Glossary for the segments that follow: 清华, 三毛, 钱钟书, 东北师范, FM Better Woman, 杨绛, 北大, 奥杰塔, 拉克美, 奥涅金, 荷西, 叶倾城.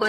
我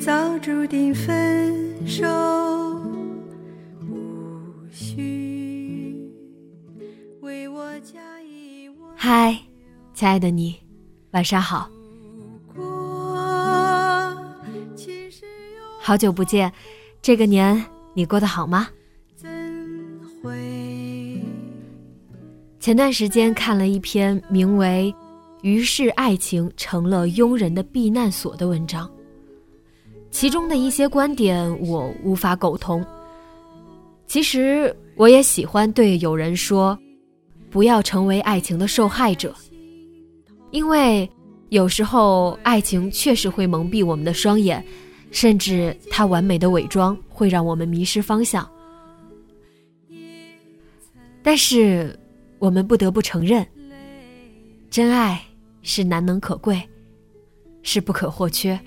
早注定分手，无需为我加以温柔。嗨，亲爱的你，晚上好。好久不见，这个年你过得好吗？前段时间看了一篇名为《于是爱情成了庸人的避难所》的文章。其中的一些观点我无法苟同。其实我也喜欢对有人说，不要成为爱情的受害者，因为有时候爱情确实会蒙蔽我们的双眼，甚至它完美的伪装会让我们迷失方向。但是我们不得不承认，真爱是难能可贵，是不可或缺，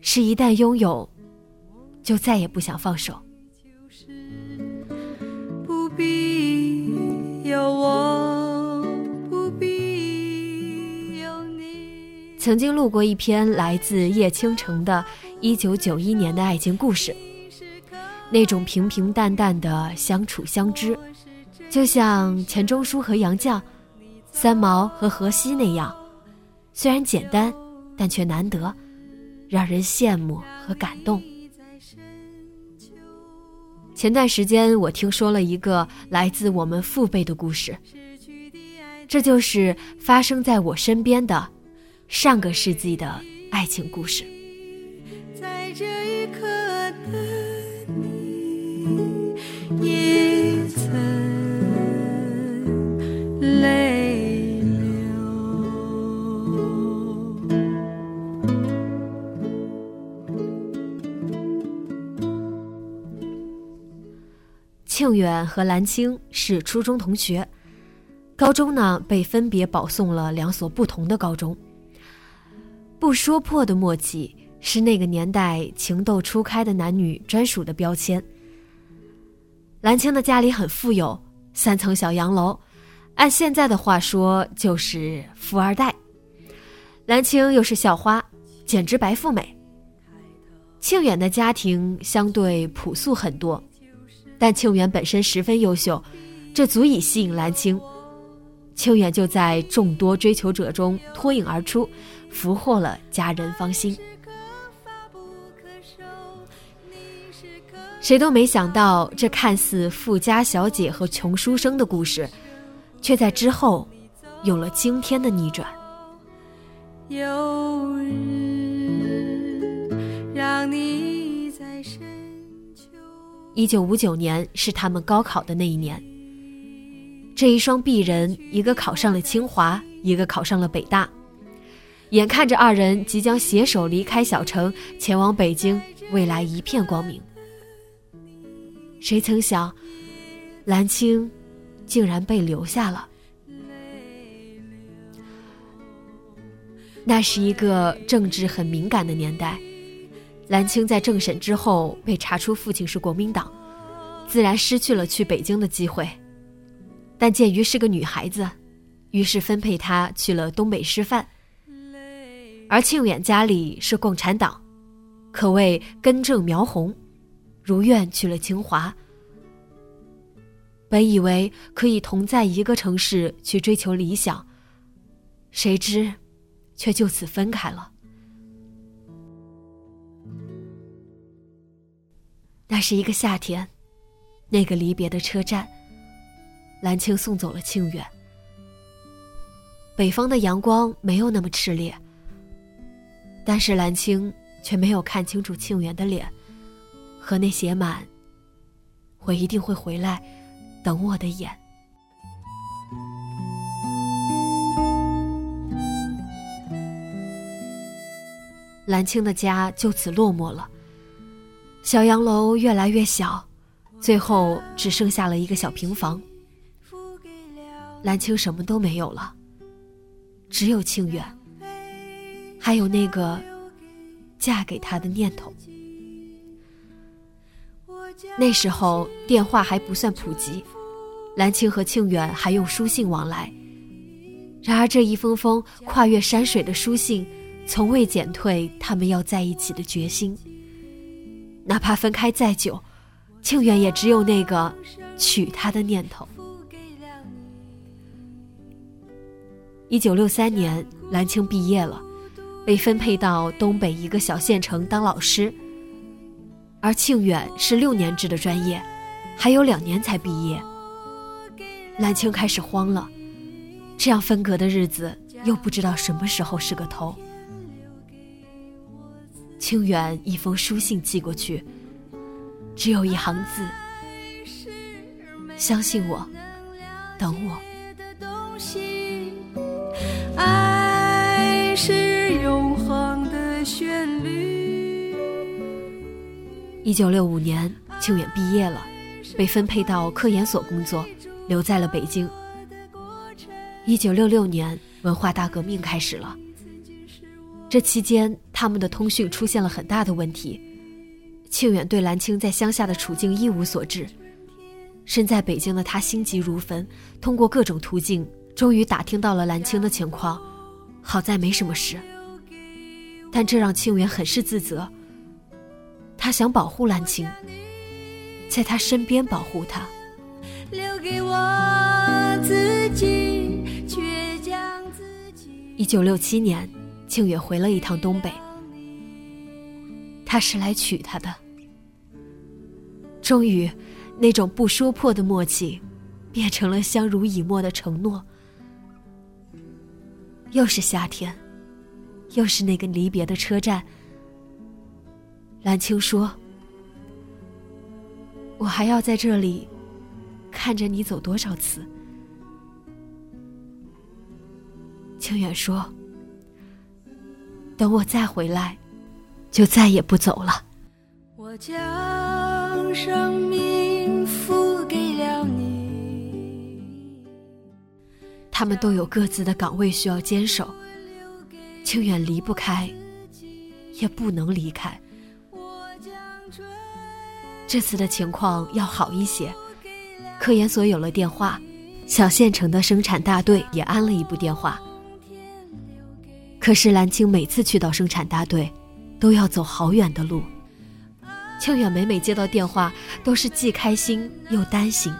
是一旦拥有就再也不想放手。不必有我，不必有你。曾经路过一篇来自叶倾城的1991年的爱情故事，那种平平淡淡的相处相知，就像钱钟书和杨绛，三毛和荷西那样，虽然简单但却难得，让人羡慕和感动。前段时间我听说了一个来自我们父辈的故事，这就是发生在我身边的上个世纪的爱情故事。在这一刻的你，也曾泪庆远和兰青是初中同学，高中呢被分别保送了2所不同的高中。不说破的默契是那个年代情窦初开的男女专属的标签。兰青的家里很富有，3层小洋楼，按现在的话说就是富二代。兰青又是校花，简直白富美。庆远的家庭相对朴素很多，但庆远本身十分优秀，这足以吸引兰青。庆远就在众多追求者中脱颖而出，俘获了家人芳心。谁都没想到，这看似富家小姐和穷书生的故事，却在之后有了惊天的逆转。有日让你在身。1959年是他们高考的那一年，这一双璧人，一个考上了清华，一个考上了北大，眼看着2人即将携手离开小城，前往北京，未来一片光明。谁曾想，兰青竟然被留下了。那是一个政治很敏感的年代，兰青在政审之后被查出父亲是国民党，自然失去了去北京的机会。但鉴于是个女孩子，于是分配她去了东北师范。而庆远家里是共产党，可谓根正苗红，如愿去了清华。本以为可以同在一个城市去追求理想，谁知却就此分开了。那是一个夏天，那个离别的车站，蓝青送走了庆远。北方的阳光没有那么炽烈，但是蓝青却没有看清楚庆远的脸，和那写满“我一定会回来，等我”的眼。蓝青的家就此落寞了，小洋楼越来越小，最后只剩下了一个小平房。蓝青什么都没有了，只有庆远，还有那个嫁给他的念头。那时候电话还不算普及，蓝青和庆远还用书信往来。然而这一封封跨越山水的书信，从未减退他们要在一起的决心。哪怕分开再久，庆远也只有那个娶她的念头。1963年，蓝青毕业了，被分配到东北一个小县城当老师。而庆远是6年制的专业，还有2年才毕业。蓝青开始慌了，这样分隔的日子又不知道什么时候是个头。清远一封书信寄过去，只有一行字：相信我，等我。爱是永恒的旋律。1965年，清远毕业了，被分配到科研所工作，留在了北京。1966年，文化大革命开始了。这期间，他们的通讯出现了很大的问题。庆远对蓝青在乡下的处境一无所知，身在北京的他心急如焚，通过各种途径，终于打听到了蓝青的情况，好在没什么事。但这让庆远很是自责，他想保护蓝青，在他身边保护他。留给我自己，却将自己。1967年。庆远回了一趟东北，他是来娶她的。终于，那种不说破的默契，变成了相濡以沫的承诺。又是夏天，又是那个离别的车站。蓝青说：“我还要在这里，看着你走多少次。”庆远说：“等我再回来，就再也不走了。”我将生命付给了你。他们都有各自的岗位需要坚守，清远离不开，也不能离开。这次的情况要好一些，科研所有了电话，小县城的生产大队也安了一部电话。可是蓝青每次去到生产大队，都要走好远的路。庆远每接到电话，都是既开心又担心。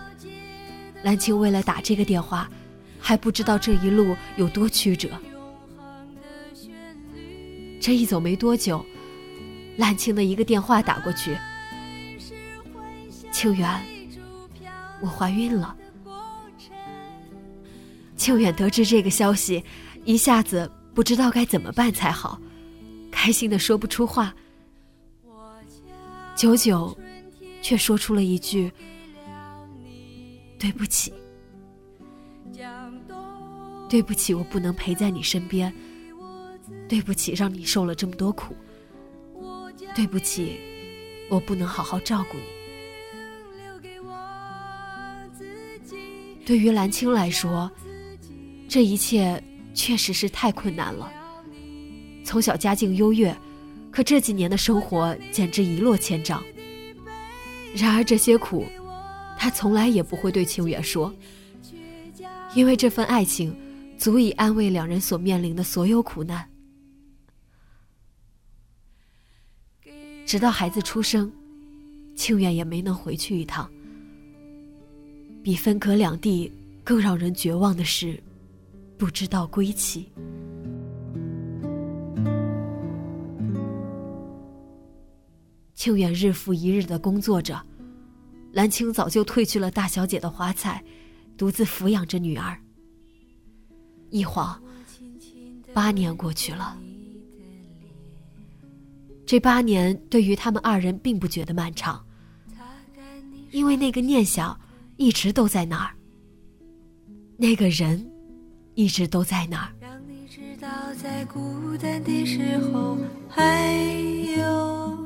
蓝青为了打这个电话，还不知道这一路有多曲折。这一走没多久，蓝青的一个电话打过去：“庆远，我怀孕了。”庆远得知这个消息，一下子不知道该怎么办才好，开心的说不出话。久久，却说出了一句：“对不起，对不起，我不能陪在你身边，对不起，让你受了这么多苦，对不起，我不能好好照顾你。”对于蓝青来说，这一切确实是太困难了。从小家境优越，可这几年的生活简直一落千丈。然而这些苦，他从来也不会对庆远说，因为这份爱情足以安慰两人所面临的所有苦难。直到孩子出生，庆远也没能回去一趟。比分隔两地更让人绝望的是不知道归期。秋远日复一日的工作着，兰青早就褪去了大小姐的华彩，独自抚养着女儿。一晃8年过去了，这8年对于他们二人并不觉得漫长，因为那个念想一直都在那儿，那个人一直都在那儿。让你知道在孤单的时候还有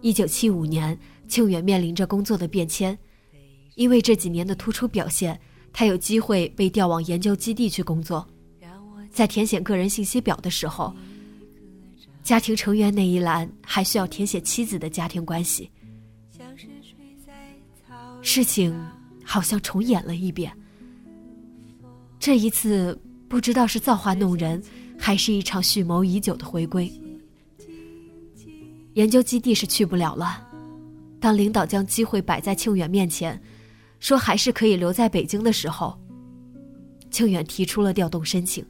1975年，庆远面临着工作的变迁，因为这几年的突出表现，他有机会被调往研究基地去工作。在填写个人信息表的时候，家庭成员那一栏还需要填写妻子的家庭关系。事情好像重演了一遍，这一次不知道是造化弄人，还是一场蓄谋已久的回归。研究基地是去不了了，当领导将机会摆在庆远面前，说还是可以留在北京的时候，庆远提出了调动申请。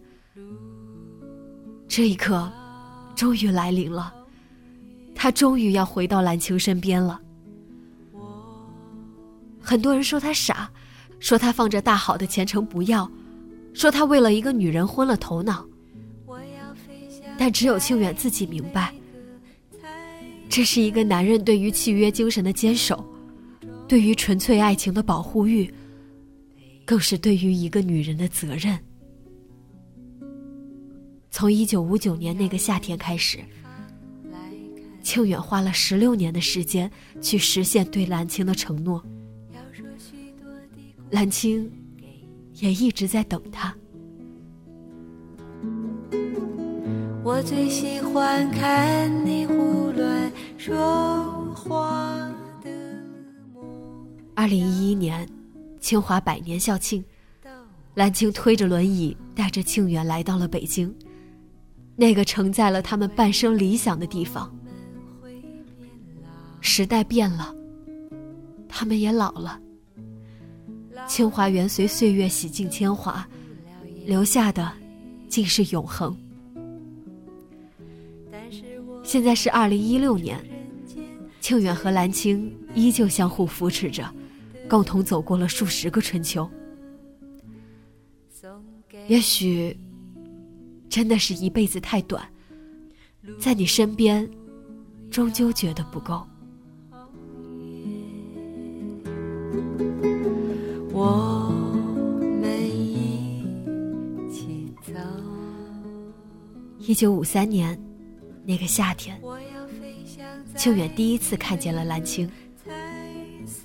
这一刻终于来临了，他终于要回到兰青身边了。很多人说他傻，说他放着大好的前程不要，说他为了一个女人昏了头脑，但只有庆远自己明白，这是一个男人对于契约精神的坚守，对于纯粹爱情的保护欲，更是对于一个女人的责任。从1959年那个夏天开始，庆远花了16年的时间去实现对兰青的承诺，兰青也一直在等他。我最喜欢看你胡乱说话的模样。2011年，清华百年校庆，兰青推着轮椅带着庆远来到了北京，那个承载了他们半生理想的地方。时代变了，他们也老了。清华园随岁月洗尽铅华，留下的竟是永恒。现在是2016年，庆远和兰青依旧相互扶持着，共同走过了数十个春秋。也许真的是一辈子太短，在你身边终究觉得不够。我们一起走。1953年那个夏天，庆远第一次看见了兰青，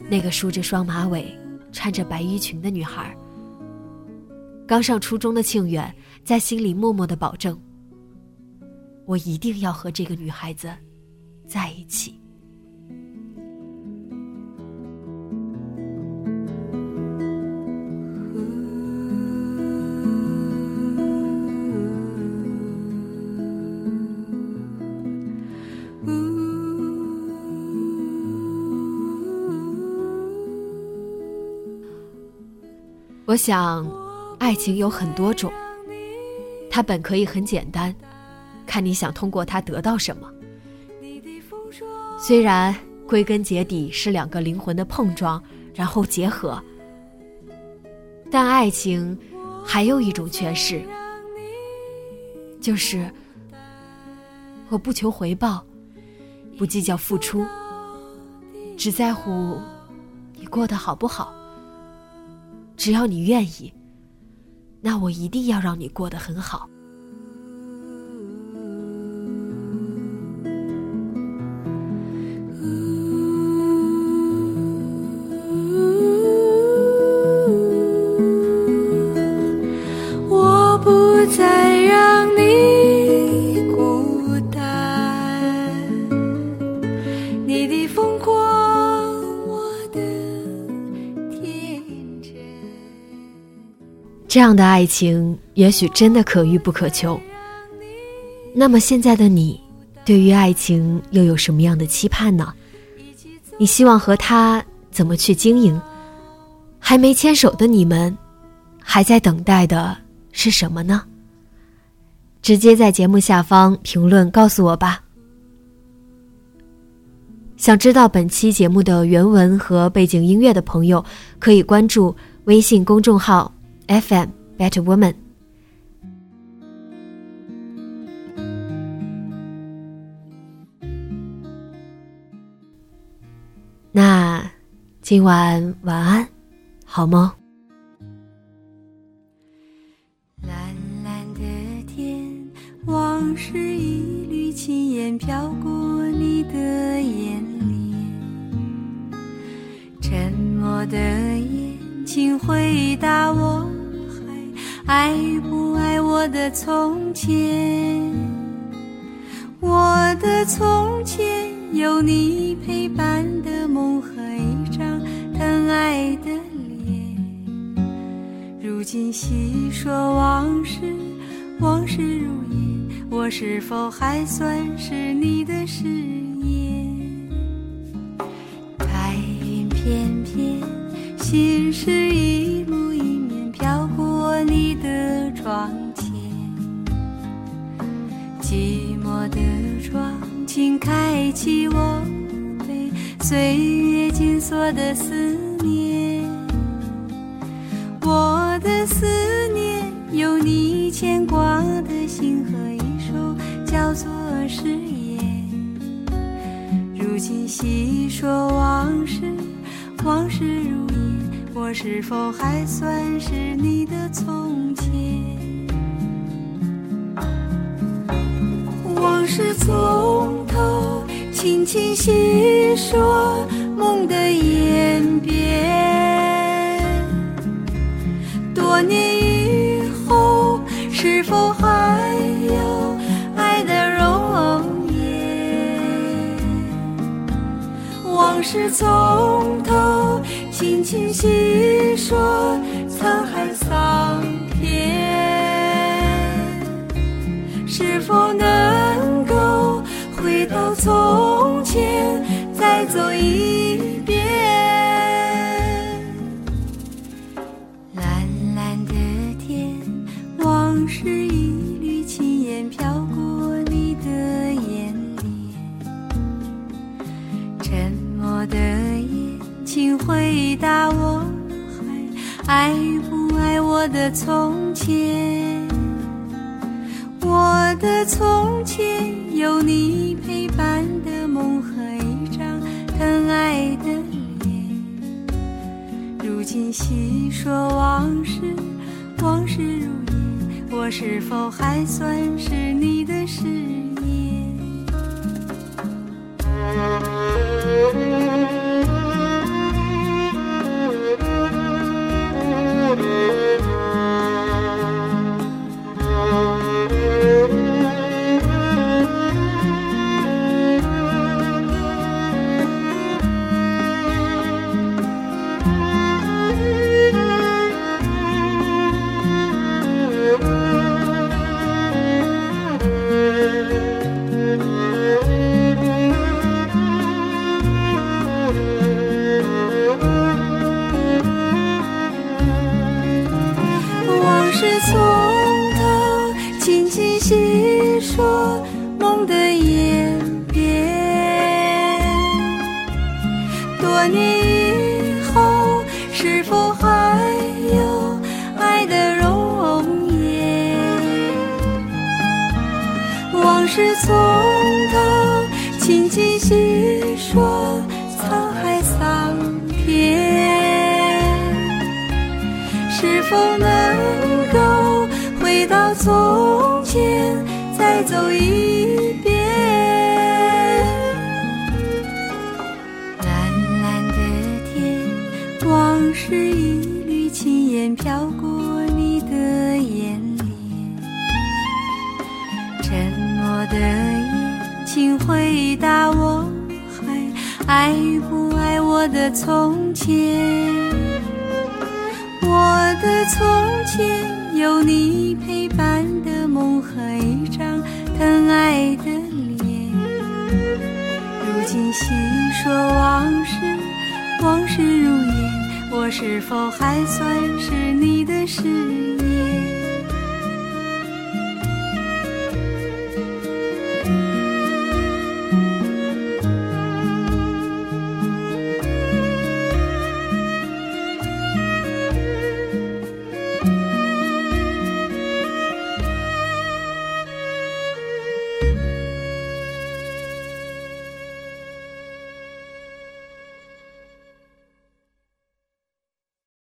那个梳着双马尾穿着白衣裙的女孩。刚上初中的庆远在心里默默地保证，我一定要和这个女孩子在一起。我想爱情有很多种，它本可以很简单，看你想通过它得到什么。虽然归根结底是两个灵魂的碰撞然后结合，但爱情还有一种诠释，就是我不求回报，不计较付出，只在乎你过得好不好，只要你愿意，那我一定要让你过得很好。我不再让你孤单，你的疯狂，我的。这样的爱情也许真的可遇不可求。那么现在的你对于爱情又有什么样的期盼呢？你希望和他怎么去经营？还没牵手的你们还在等待的是什么呢？直接在节目下方评论告诉我吧。想知道本期节目的原文和背景音乐的朋友，可以关注微信公众号 FM Better Woman。那今晚晚安，好梦。蓝蓝的天，往事一缕轻烟飘过你的眼帘，沉默的眼睛回答我，还爱不爱我的从前？我的从前有你陪伴的梦和一张疼爱的脸，如今细说往事，往事如烟，我是否还算是你的誓言？白云翩翩，心事一幕一面飘过你的窗前，寂寞的窗请开启我被岁月紧锁的思念，我的思念有你牵挂的心和一首叫做誓言，如今细说往事，往事如烟，我是否还算是你的从前？往事从头轻轻细说，梦的演变，多年以后是否还有爱的容颜？往事从头轻轻细说，沧海桑田，是否能回到从前，再走一遍。蓝蓝的天，往事一缕轻烟飘过你的眼帘，沉默的眼睛回答我，还爱不爱我的从前？我的从前有你陪伴的梦和一张疼爱的脸，如今细说往事，往事如烟，我是否还算是你的誓言？多年以后是否还有爱的容颜？往事从头轻轻细说，沧海桑田，是否能够回到从前，再走一遍？往事一缕轻烟飘过你的眼帘，沉默的眼睛回答我，还爱不爱我的从前？我的从前有你陪伴的梦和一张疼爱的脸，如今细说往事，往事如烟，我是否还算是你的誓言？